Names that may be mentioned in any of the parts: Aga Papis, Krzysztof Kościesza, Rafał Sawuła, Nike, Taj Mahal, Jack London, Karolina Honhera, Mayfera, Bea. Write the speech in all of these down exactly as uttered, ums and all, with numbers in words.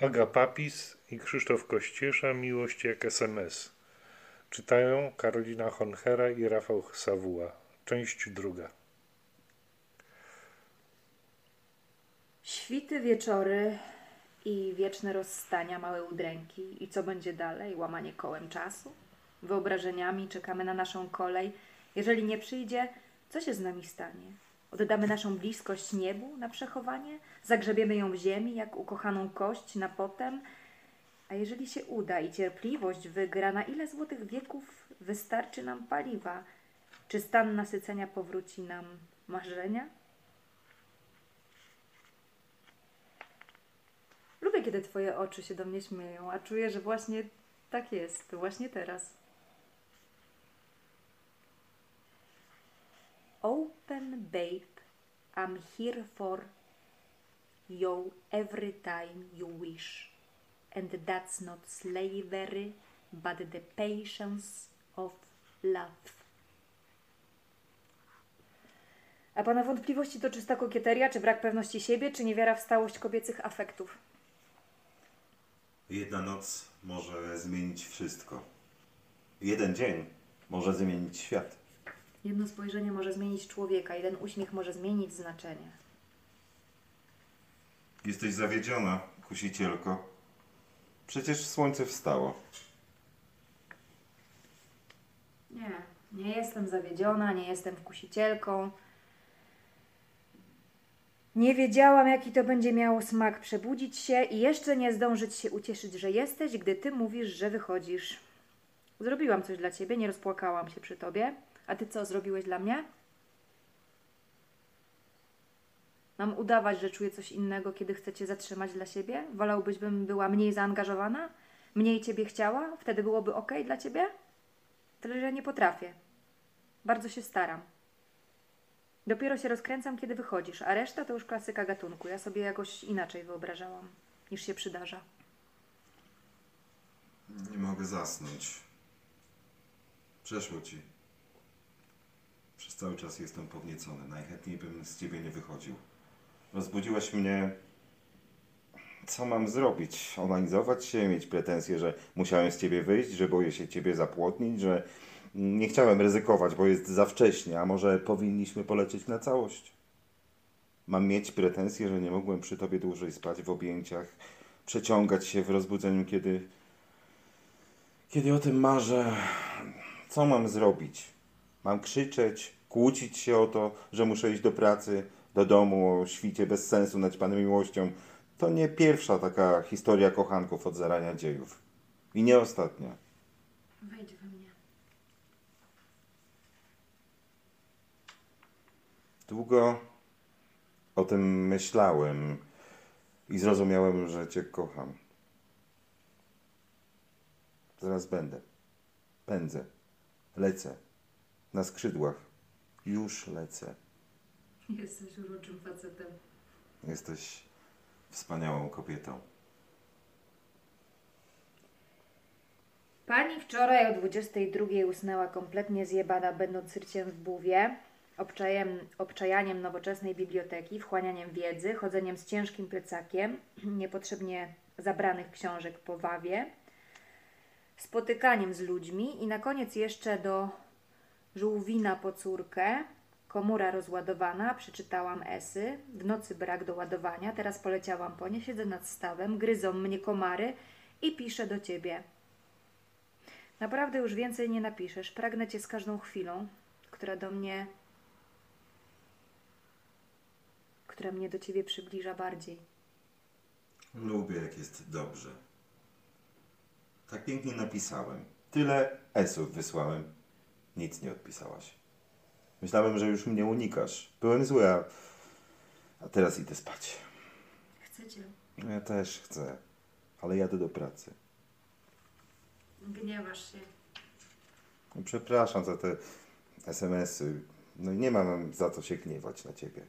Aga Papis i Krzysztof Kościesza, Miłość jak es em es. Czytają Karolina Honhera i Rafał Sawuła. Część druga. Świty, wieczory i wieczne rozstania, małe udręki i co będzie dalej, łamanie kołem czasu. Wyobrażeniami czekamy na naszą kolej. Jeżeli nie przyjdzie, co się z nami stanie? Oddamy naszą bliskość niebu na przechowanie? Zagrzebiemy ją w ziemi jak ukochaną kość na potem? A jeżeli się uda i cierpliwość wygra, na ile złotych wieków wystarczy nam paliwa? Czy stan nasycenia powróci nam marzenia? Lubię, kiedy twoje oczy się do mnie śmieją, a czuję, że właśnie tak jest, właśnie teraz. Open, babe, I'm here for you every time you wish. And that's not slavery, but the patience of love. A pana wątpliwości to czysta kokieteria, czy brak pewności siebie, czy niewiara w stałość kobiecych afektów? Jedna noc może zmienić wszystko. Jeden dzień może zmienić świat. Jedno spojrzenie może zmienić człowieka, jeden uśmiech może zmienić znaczenie. Jesteś zawiedziona, kusicielko. Przecież słońce wstało. Nie, nie jestem zawiedziona, nie jestem kusicielką. Nie wiedziałam, jaki to będzie miało smak przebudzić się i jeszcze nie zdążyć się ucieszyć, że jesteś, gdy ty mówisz, że wychodzisz. Zrobiłam coś dla ciebie, nie rozpłakałam się przy tobie. A ty co zrobiłeś dla mnie? Mam udawać, że czuję coś innego, kiedy chcę cię zatrzymać dla siebie? Wolałbyś, bym była mniej zaangażowana? Mniej ciebie chciała? Wtedy byłoby okej dla ciebie? Tyle, że nie potrafię. Bardzo się staram. Dopiero się rozkręcam, kiedy wychodzisz, a reszta to już klasyka gatunku. Ja sobie jakoś inaczej wyobrażałam, niż się przydarza. Nie mogę zasnąć. Przeszło ci. Przez cały czas jestem podniecony. Najchętniej bym z ciebie nie wychodził. Rozbudziłaś mnie. Co mam zrobić? Onanizować się, mieć pretensje, że musiałem z ciebie wyjść, że boję się ciebie zapłodnić, że nie chciałem ryzykować, bo jest za wcześnie, a może powinniśmy polecieć na całość? Mam mieć pretensje, że nie mogłem przy tobie dłużej spać w objęciach, przeciągać się w rozbudzeniu, kiedy... kiedy o tym marzę. Co mam zrobić? Mam krzyczeć, kłócić się o to, że muszę iść do pracy, do domu, o świcie bez sensu naćpany miłością. To nie pierwsza taka historia kochanków od zarania dziejów. I nie ostatnia. Wejdź we mnie. Długo o tym myślałem i zrozumiałem, że cię kocham. Zaraz będę. Pędzę. Lecę. Na skrzydłach. Już lecę. Jesteś uroczym facetem. Jesteś wspaniałą kobietą. Pani wczoraj o dwudziestej drugiej usnęła kompletnie zjebana, będąc ryciem w buwie, obczajem, obczajaniem nowoczesnej biblioteki, wchłanianiem wiedzy, chodzeniem z ciężkim plecakiem, niepotrzebnie zabranych książek po wawie, spotykaniem z ludźmi i na koniec jeszcze do... żółwina po córkę, komóra rozładowana, przeczytałam esy, w nocy brak do ładowania, teraz poleciałam po nie, siedzę nad stawem, gryzą mnie komary i piszę do ciebie. Naprawdę już więcej nie napiszesz, pragnę cię z każdą chwilą, która do mnie, która mnie do ciebie przybliża bardziej. Lubię, jak jest dobrze. Tak pięknie napisałem, tyle esów wysłałem. Nic nie odpisałaś. Myślałem, że już mnie unikasz. Byłem zły, a, a teraz idę spać. Chcę cię. Ja też chcę, ale jadę do pracy. Gniewasz się. Przepraszam za te es em esy. No nie mam za co się gniewać na ciebie.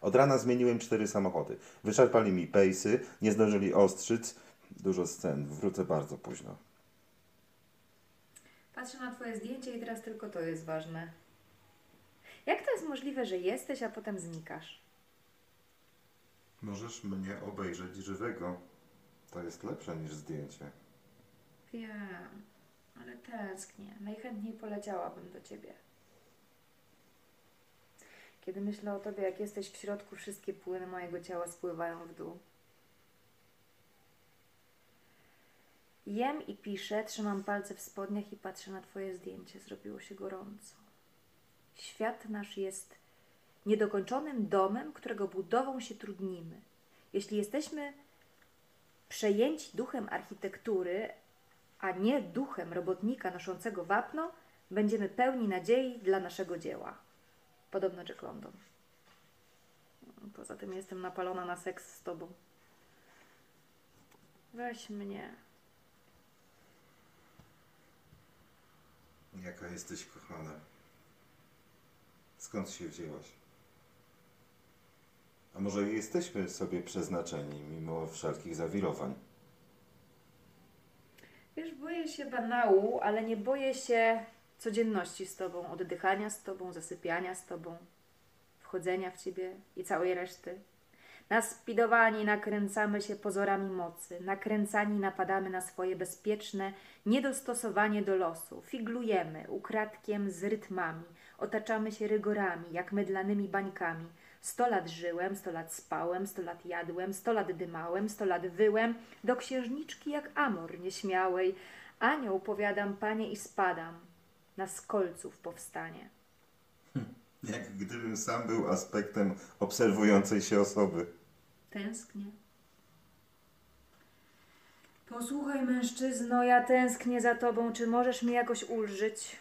Od rana zmieniłem cztery samochody. Wyczerpali mi pejsy, nie zdążyli ostrzyc. Dużo scen. Wrócę bardzo późno. Patrzę na twoje zdjęcie i teraz tylko to jest ważne. Jak to jest możliwe, że jesteś, a potem znikasz? Możesz mnie obejrzeć żywego. To jest lepsze niż zdjęcie. Wiem, ale tęsknię. Najchętniej poleciałabym do ciebie. Kiedy myślę o tobie, jak jesteś w środku, wszystkie płyny mojego ciała spływają w dół. Jem i piszę, trzymam palce w spodniach i patrzę na twoje zdjęcie. Zrobiło się gorąco. Świat nasz jest niedokończonym domem, którego budową się trudnimy. Jeśli jesteśmy przejęci duchem architektury, a nie duchem robotnika noszącego wapno, będziemy pełni nadziei dla naszego dzieła. Podobno Jack London. Poza tym jestem napalona na seks z tobą. Weź mnie. Jaka jesteś kochana. Skąd się wzięłaś? A może jesteśmy sobie przeznaczeni mimo wszelkich zawirowań? Wiesz, boję się banału, ale nie boję się codzienności z tobą, oddychania z tobą, zasypiania z tobą, wchodzenia w ciebie i całej reszty. Naspidowani nakręcamy się pozorami mocy, nakręcani napadamy na swoje bezpieczne niedostosowanie do losu, figlujemy ukradkiem z rytmami, otaczamy się rygorami, jak mydlanymi bańkami. Sto lat żyłem, sto lat spałem, sto lat jadłem, sto lat dymałem, sto lat wyłem, do księżniczki jak amor nieśmiałej. Anioł powiadam, panie, i spadam, na skolców powstanie. Hm, jak gdybym sam był aspektem obserwującej się osoby. Tęsknię. Posłuchaj, mężczyzno, ja tęsknię za tobą, czy możesz mi jakoś ulżyć?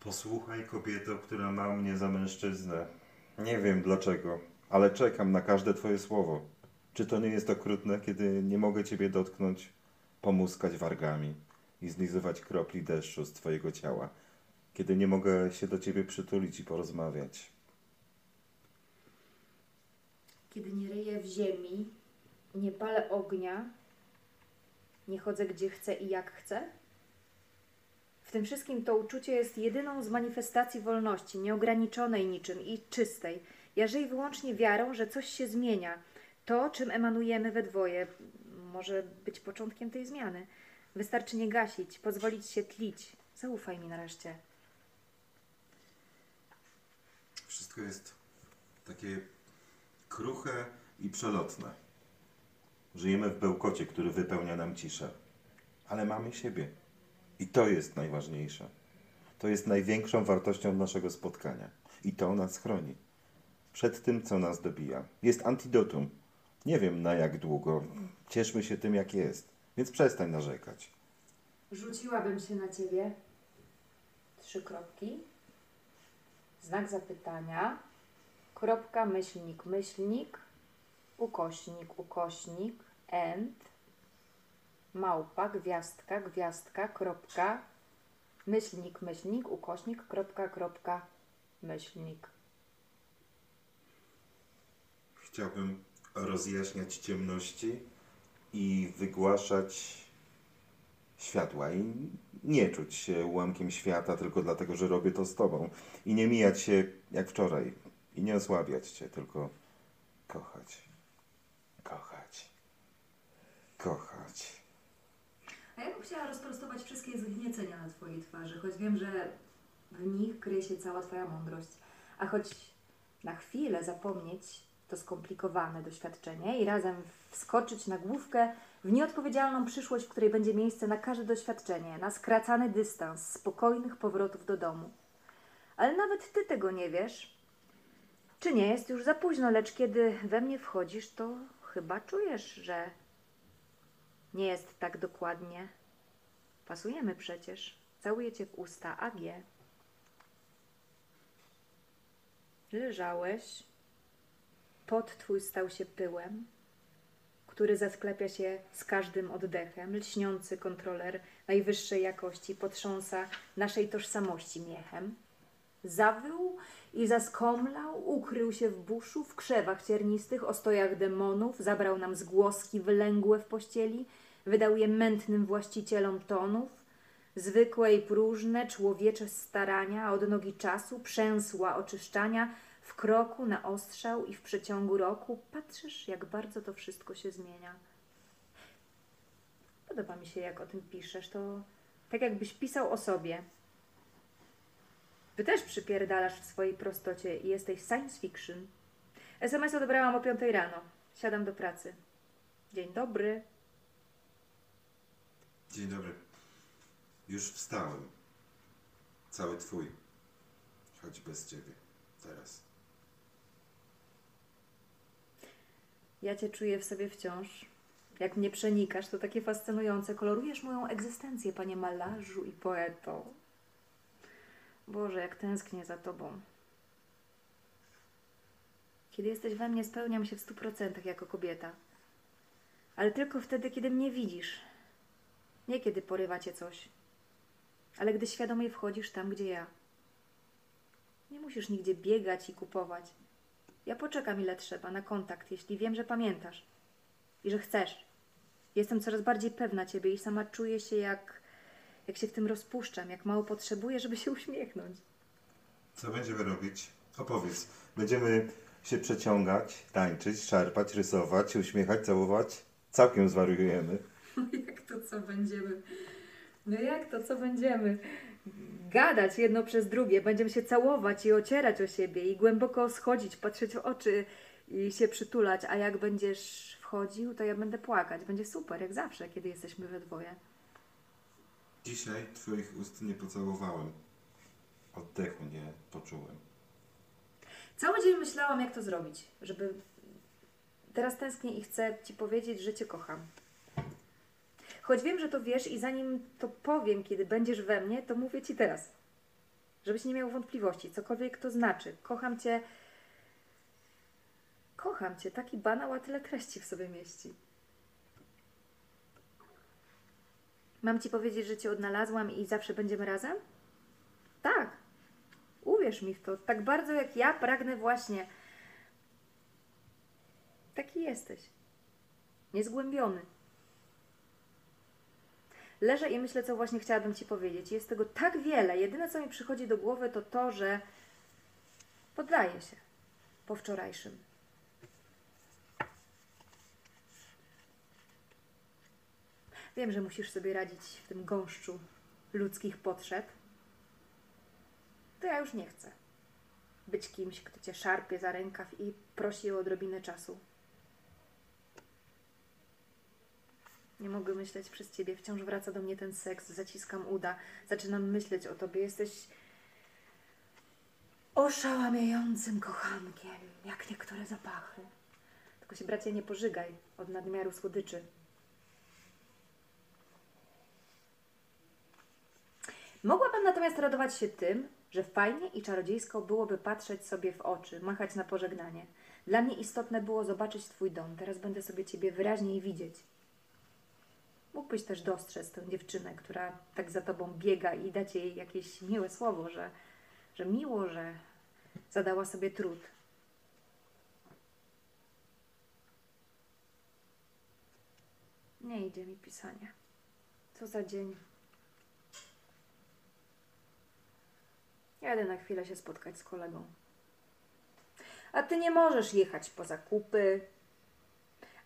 Posłuchaj, kobieto, która ma mnie za mężczyznę. Nie wiem dlaczego, ale czekam na każde twoje słowo. Czy to nie jest okrutne, kiedy nie mogę ciebie dotknąć, pomuskać wargami i zlizywać kropli deszczu z twojego ciała? Kiedy nie mogę się do ciebie przytulić i porozmawiać? Kiedy nie ryję w ziemi, nie palę ognia, nie chodzę gdzie chcę i jak chcę? W tym wszystkim to uczucie jest jedyną z manifestacji wolności, nieograniczonej niczym i czystej. Ja żyję wyłącznie wiarą, że coś się zmienia. To, czym emanujemy we dwoje, może być początkiem tej zmiany. Wystarczy nie gasić, pozwolić się tlić. Zaufaj mi nareszcie. Wszystko jest takie kruche i przelotne. Żyjemy w bełkocie, który wypełnia nam ciszę. Ale mamy siebie. I to jest najważniejsze. To jest największą wartością naszego spotkania. I to nas chroni. Przed tym, co nas dobija. Jest antidotum. Nie wiem na jak długo. Cieszmy się tym, jak jest. Więc przestań narzekać. Rzuciłabym się na ciebie. Trzy kropki. Znak zapytania. Kropka, myślnik, myślnik. Ukośnik, ukośnik. End. Małpa, gwiazdka, gwiazdka, kropka, myślnik, myślnik, ukośnik, kropka, kropka, myślnik. Chciałbym rozjaśniać ciemności i wygłaszać światła i nie czuć się ułamkiem świata tylko dlatego, że robię to z tobą i nie mijać się jak wczoraj i nie osłabiać cię, tylko kochać, kochać, kochać. A ja bym chciała rozprostować wszystkie zgniecenia na twojej twarzy, choć wiem, że w nich kryje się cała twoja mądrość. A choć na chwilę zapomnieć to skomplikowane doświadczenie i razem wskoczyć na główkę w nieodpowiedzialną przyszłość, w której będzie miejsce na każde doświadczenie, na skracany dystans, spokojnych powrotów do domu. Ale nawet ty tego nie wiesz. Czy nie jest już za późno, lecz kiedy we mnie wchodzisz, to chyba czujesz, że... nie jest tak dokładnie. Pasujemy przecież. Całuję cię w usta. A G. Leżałeś. Pot twój stał się pyłem, który zasklepia się z każdym oddechem. Lśniący kontroler najwyższej jakości potrząsa naszej tożsamości miechem. Zawył i zaskomlał, ukrył się w buszu, w krzewach ciernistych, ostojach demonów, zabrał nam zgłoski wylęgłe w pościeli, wydał je mętnym właścicielom tonów, zwykłe i próżne, człowiecze starania, odnogi czasu, przęsła oczyszczania, w kroku, na ostrzał i w przeciągu roku, patrzysz, jak bardzo to wszystko się zmienia. Podoba mi się, jak o tym piszesz. To tak jakbyś pisał o sobie. Ty też przypierdalasz w swojej prostocie i jesteś science fiction. es em es odebrałam o piątej rano. Siadam do pracy. Dzień dobry. Dzień dobry. Już wstałem. Cały twój. Choć bez ciebie. Teraz. Ja cię czuję w sobie wciąż. Jak mnie przenikasz, to takie fascynujące. Kolorujesz moją egzystencję, panie malarzu i poeto. Boże, jak tęsknię za tobą. Kiedy jesteś we mnie, spełniam się w stu procentach jako kobieta. Ale tylko wtedy, kiedy mnie widzisz. Nie kiedy porywa cię coś. Ale gdy świadomie wchodzisz tam, gdzie ja. Nie musisz nigdzie biegać i kupować. Ja poczekam, ile trzeba, na kontakt, jeśli wiem, że pamiętasz. I że chcesz. Jestem coraz bardziej pewna ciebie i sama czuję się, jak, jak się w tym rozpuszczam, jak mało potrzebuję, żeby się uśmiechnąć. Co będziemy robić? Opowiedz. Będziemy się przeciągać, tańczyć, szarpać, rysować, uśmiechać, całować. Całkiem zwariujemy. Jak to co będziemy? No jak to co będziemy? Gadać jedno przez drugie. Będziemy się całować i ocierać o siebie i głęboko schodzić, patrzeć w oczy i się przytulać. A jak będziesz wchodził, to ja będę płakać. Będzie super, jak zawsze, kiedy jesteśmy we dwoje. Dzisiaj twoich ust nie pocałowałem. Oddechu nie poczułem. Cały dzień myślałam, jak to zrobić, żeby... Teraz tęsknię i chcę ci powiedzieć, że cię kocham. Choć wiem, że to wiesz i zanim to powiem, kiedy będziesz we mnie, to mówię ci teraz. Żebyś nie miał wątpliwości, cokolwiek to znaczy. Kocham cię... Kocham cię. Taki banał, a tyle treści w sobie mieści. Mam ci powiedzieć, że cię odnalazłam i zawsze będziemy razem? Tak. Uwierz mi w to. Tak bardzo jak ja pragnę właśnie. Taki jesteś. Niezgłębiony. Leżę i myślę, co właśnie chciałabym ci powiedzieć. Jest tego tak wiele. Jedyne, co mi przychodzi do głowy, to to, że poddaję się po wczorajszym. Wiem, że musisz sobie radzić w tym gąszczu ludzkich potrzeb. To ja już nie chcę być kimś, kto cię szarpie za rękaw i prosi o odrobinę czasu. Nie mogę myśleć przez ciebie. Wciąż wraca do mnie ten seks. Zaciskam uda. Zaczynam myśleć o tobie. Jesteś oszałamiającym kochankiem, jak niektóre zapachy. Tylko się, bracie, nie pożygaj od nadmiaru słodyczy. Mogłabym natomiast radować się tym, że fajnie i czarodziejsko byłoby patrzeć sobie w oczy, machać na pożegnanie. Dla mnie istotne było zobaczyć twój dom. Teraz będę sobie ciebie wyraźniej widzieć. Mógłbyś też dostrzec tę dziewczynę, która tak za tobą biega i dać jej jakieś miłe słowo, że, że miło, że zadała sobie trud. Nie idzie mi pisanie. Co za dzień. Jadę na chwilę się spotkać z kolegą. A ty nie możesz jechać po zakupy,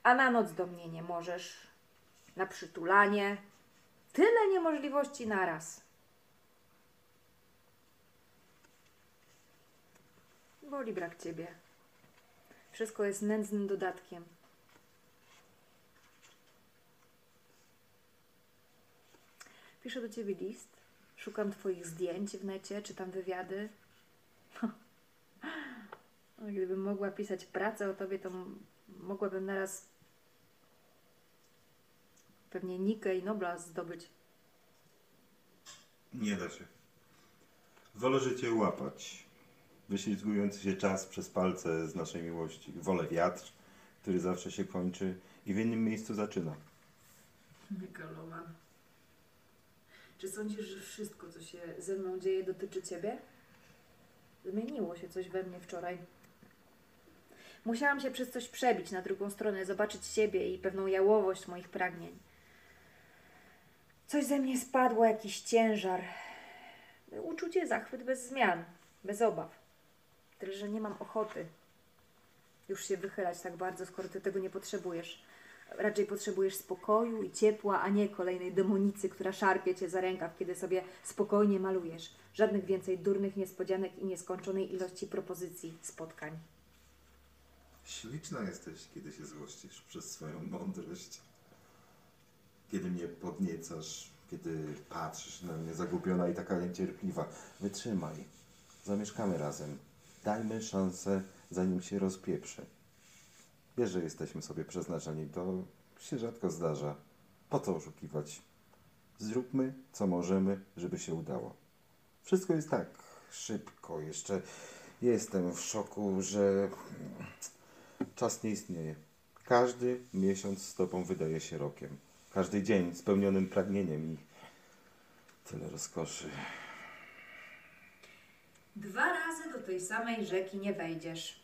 a na noc do mnie nie możesz, na przytulanie. Tyle niemożliwości naraz. Boli brak ciebie. Wszystko jest nędznym dodatkiem. Piszę do ciebie list. Szukam twoich zdjęć w necie, czytam wywiady. Gdybym mogła pisać pracę o tobie, to mogłabym naraz pewnie Nikę i Nobla zdobyć. Nie da się. Wolę życie łapać, wyślizgujący się czas przez palce z naszej miłości. Wolę wiatr, który zawsze się kończy i w innym miejscu zaczyna. Nikolowa. Czy sądzisz, że wszystko, co się ze mną dzieje, dotyczy ciebie? Zmieniło się coś we mnie wczoraj. Musiałam się przez coś przebić na drugą stronę, zobaczyć siebie i pewną jałowość moich pragnień. Coś ze mnie spadło, jakiś ciężar. Uczucie, zachwyt bez zmian, bez obaw. Tyle, że nie mam ochoty już się wychylać tak bardzo, skoro ty tego nie potrzebujesz. raczej potrzebujesz spokoju i ciepła, a nie kolejnej demonicy, która szarpie cię za rękaw, kiedy sobie spokojnie malujesz. Żadnych więcej durnych niespodzianek i nieskończonej ilości propozycji spotkań. Śliczna jesteś, kiedy się złościsz przez swoją mądrość. Kiedy mnie podniecasz, kiedy patrzysz na mnie zagubiona i taka niecierpliwa. Wytrzymaj. Zamieszkamy razem. Dajmy szansę, zanim się rozpieprzy. Wiesz, że jesteśmy sobie przeznaczeni. To się rzadko zdarza. Po co oszukiwać? Zróbmy, co możemy, żeby się udało. Wszystko jest tak szybko. Jeszcze jestem w szoku, że czas nie istnieje. Każdy miesiąc z tobą wydaje się rokiem. Każdy dzień spełnionym pragnieniem i tyle rozkoszy. Dwa razy do tej samej rzeki nie wejdziesz.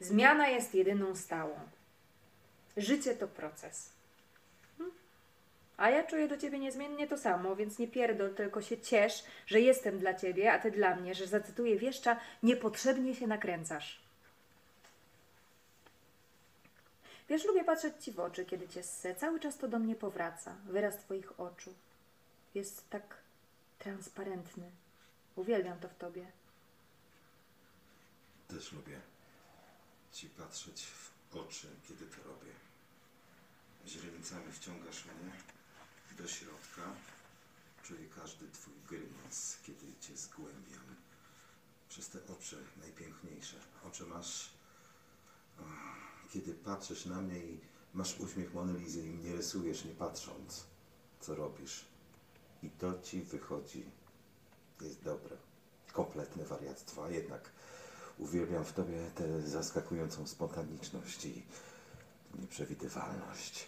Zmiana jest jedyną stałą. Życie to proces. A ja czuję do ciebie niezmiennie to samo, więc nie pierdol, tylko się ciesz, że jestem dla ciebie, a ty dla mnie, że zacytuję wieszcza, niepotrzebnie się nakręcasz. Wiesz, lubię patrzeć ci w oczy, kiedy cię ssę. Cały czas to do mnie powraca. Wyraz twoich oczu jest tak transparentny. Uwielbiam to w tobie. Też lubię ci patrzeć w oczy, kiedy to robię. Źrenicami wciągasz mnie do środka. Czuję każdy twój grymas, kiedy cię zgłębiam. Przez te oczy najpiękniejsze. Oczy masz... Kiedy patrzysz na mnie i masz uśmiech Monalizy i mnie rysujesz, nie patrząc, co robisz. I to ci wychodzi. Jest dobre. Kompletne wariactwo, a jednak uwielbiam w tobie tę zaskakującą spontaniczność i nieprzewidywalność.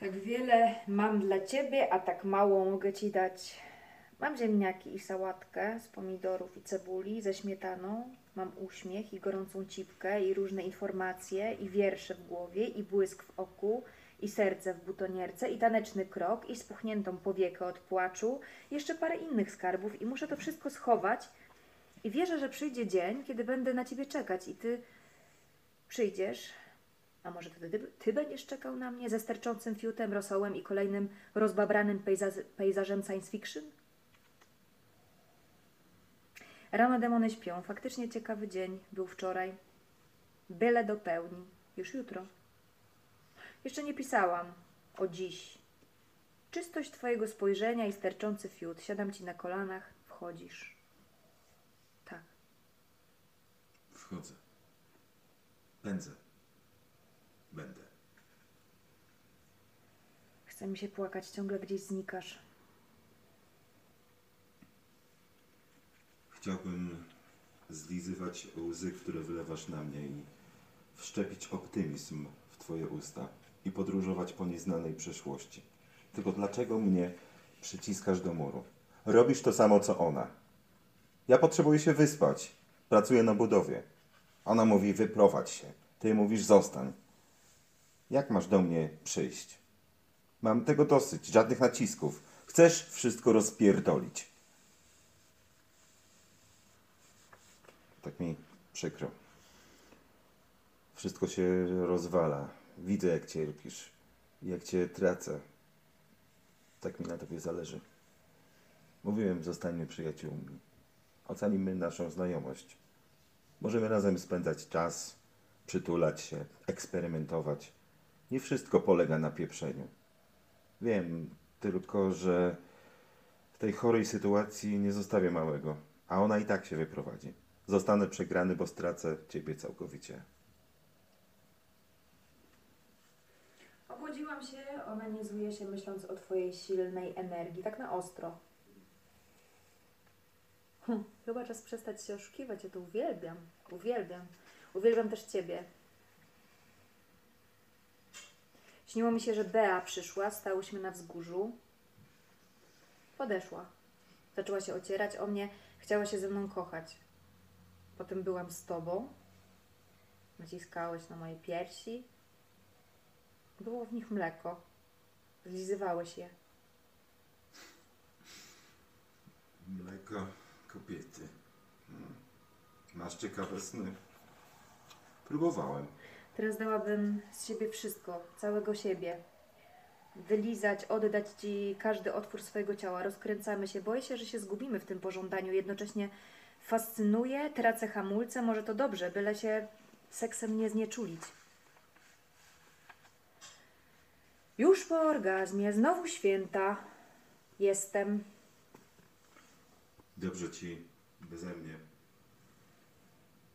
Tak wiele mam dla ciebie, a tak mało mogę ci dać. Mam ziemniaki i sałatkę z pomidorów i cebuli ze śmietaną. Mam uśmiech i gorącą cipkę i różne informacje i wiersze w głowie i błysk w oku i serce w butonierce i taneczny krok i spuchniętą powiekę od płaczu. Jeszcze parę innych skarbów i muszę to wszystko schować i wierzę, że przyjdzie dzień, kiedy będę na ciebie czekać i ty przyjdziesz, a może wtedy ty, ty będziesz czekał na mnie ze sterczącym fiutem, rosołem i kolejnym rozbabranym pejza, pejzażem science fiction? Rano demony śpią. Faktycznie ciekawy dzień był wczoraj. Byle do pełni. Już jutro. Jeszcze nie pisałam o dziś. Czystość twojego spojrzenia i sterczący fiut. Siadam ci na kolanach. Wchodzisz. Tak. Wchodzę. Pędzę. Będę. Chce mi się płakać. Ciągle gdzieś znikasz. Chciałbym zlizywać łzy, które wylewasz na mnie i wszczepić optymizm w twoje usta i podróżować po nieznanej przyszłości. Tylko dlaczego mnie przyciskasz do muru? Robisz to samo, co ona. Ja potrzebuję się wyspać. Pracuję na budowie. Ona mówi wyprowadź się. Ty mówisz zostań. Jak masz do mnie przyjść? Mam tego dosyć. Żadnych nacisków. Chcesz wszystko rozpierdolić. Tak mi przykro. Wszystko się rozwala. Widzę, jak cierpisz. Jak cię tracę. Tak mi na tobie zależy. Mówiłem, zostańmy przyjaciółmi. Ocenimy naszą znajomość. Możemy razem spędzać czas, przytulać się, eksperymentować. Nie wszystko polega na pieprzeniu. Wiem tylko, że w tej chorej sytuacji nie zostawię małego, a ona i tak się wyprowadzi. Zostanę przegrany, bo stracę ciebie całkowicie. Obudziłam się, onanizuję się, myśląc o twojej silnej energii, tak na ostro. Hm, chyba czas przestać się oszukiwać, ja to uwielbiam, uwielbiam. Uwielbiam też ciebie. Śniło mi się, że Bea przyszła, stałyśmy na wzgórzu. Podeszła. Zaczęła się ocierać o mnie, chciała się ze mną kochać. Potem byłam z tobą, naciskałeś na moje piersi, było w nich mleko, zlizywałeś je. Mleko kobiety. Masz ciekawe sny. Próbowałem. Teraz dałabym z siebie wszystko, całego siebie. Wylizać, oddać Ci każdy otwór swojego ciała. Rozkręcamy się. Boję się, że się zgubimy w tym pożądaniu. Jednocześnie fascynuję, tracę hamulce. Może to dobrze, byle się seksem nie znieczulić. Już po orgazmie, znowu święta. Jestem. Dobrze Ci beze mnie.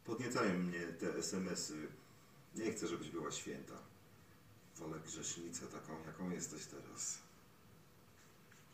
Podniecają mnie te es em esy. Nie chcę, żebyś była święta. Wolę grzesznicę taką, jaką jesteś teraz.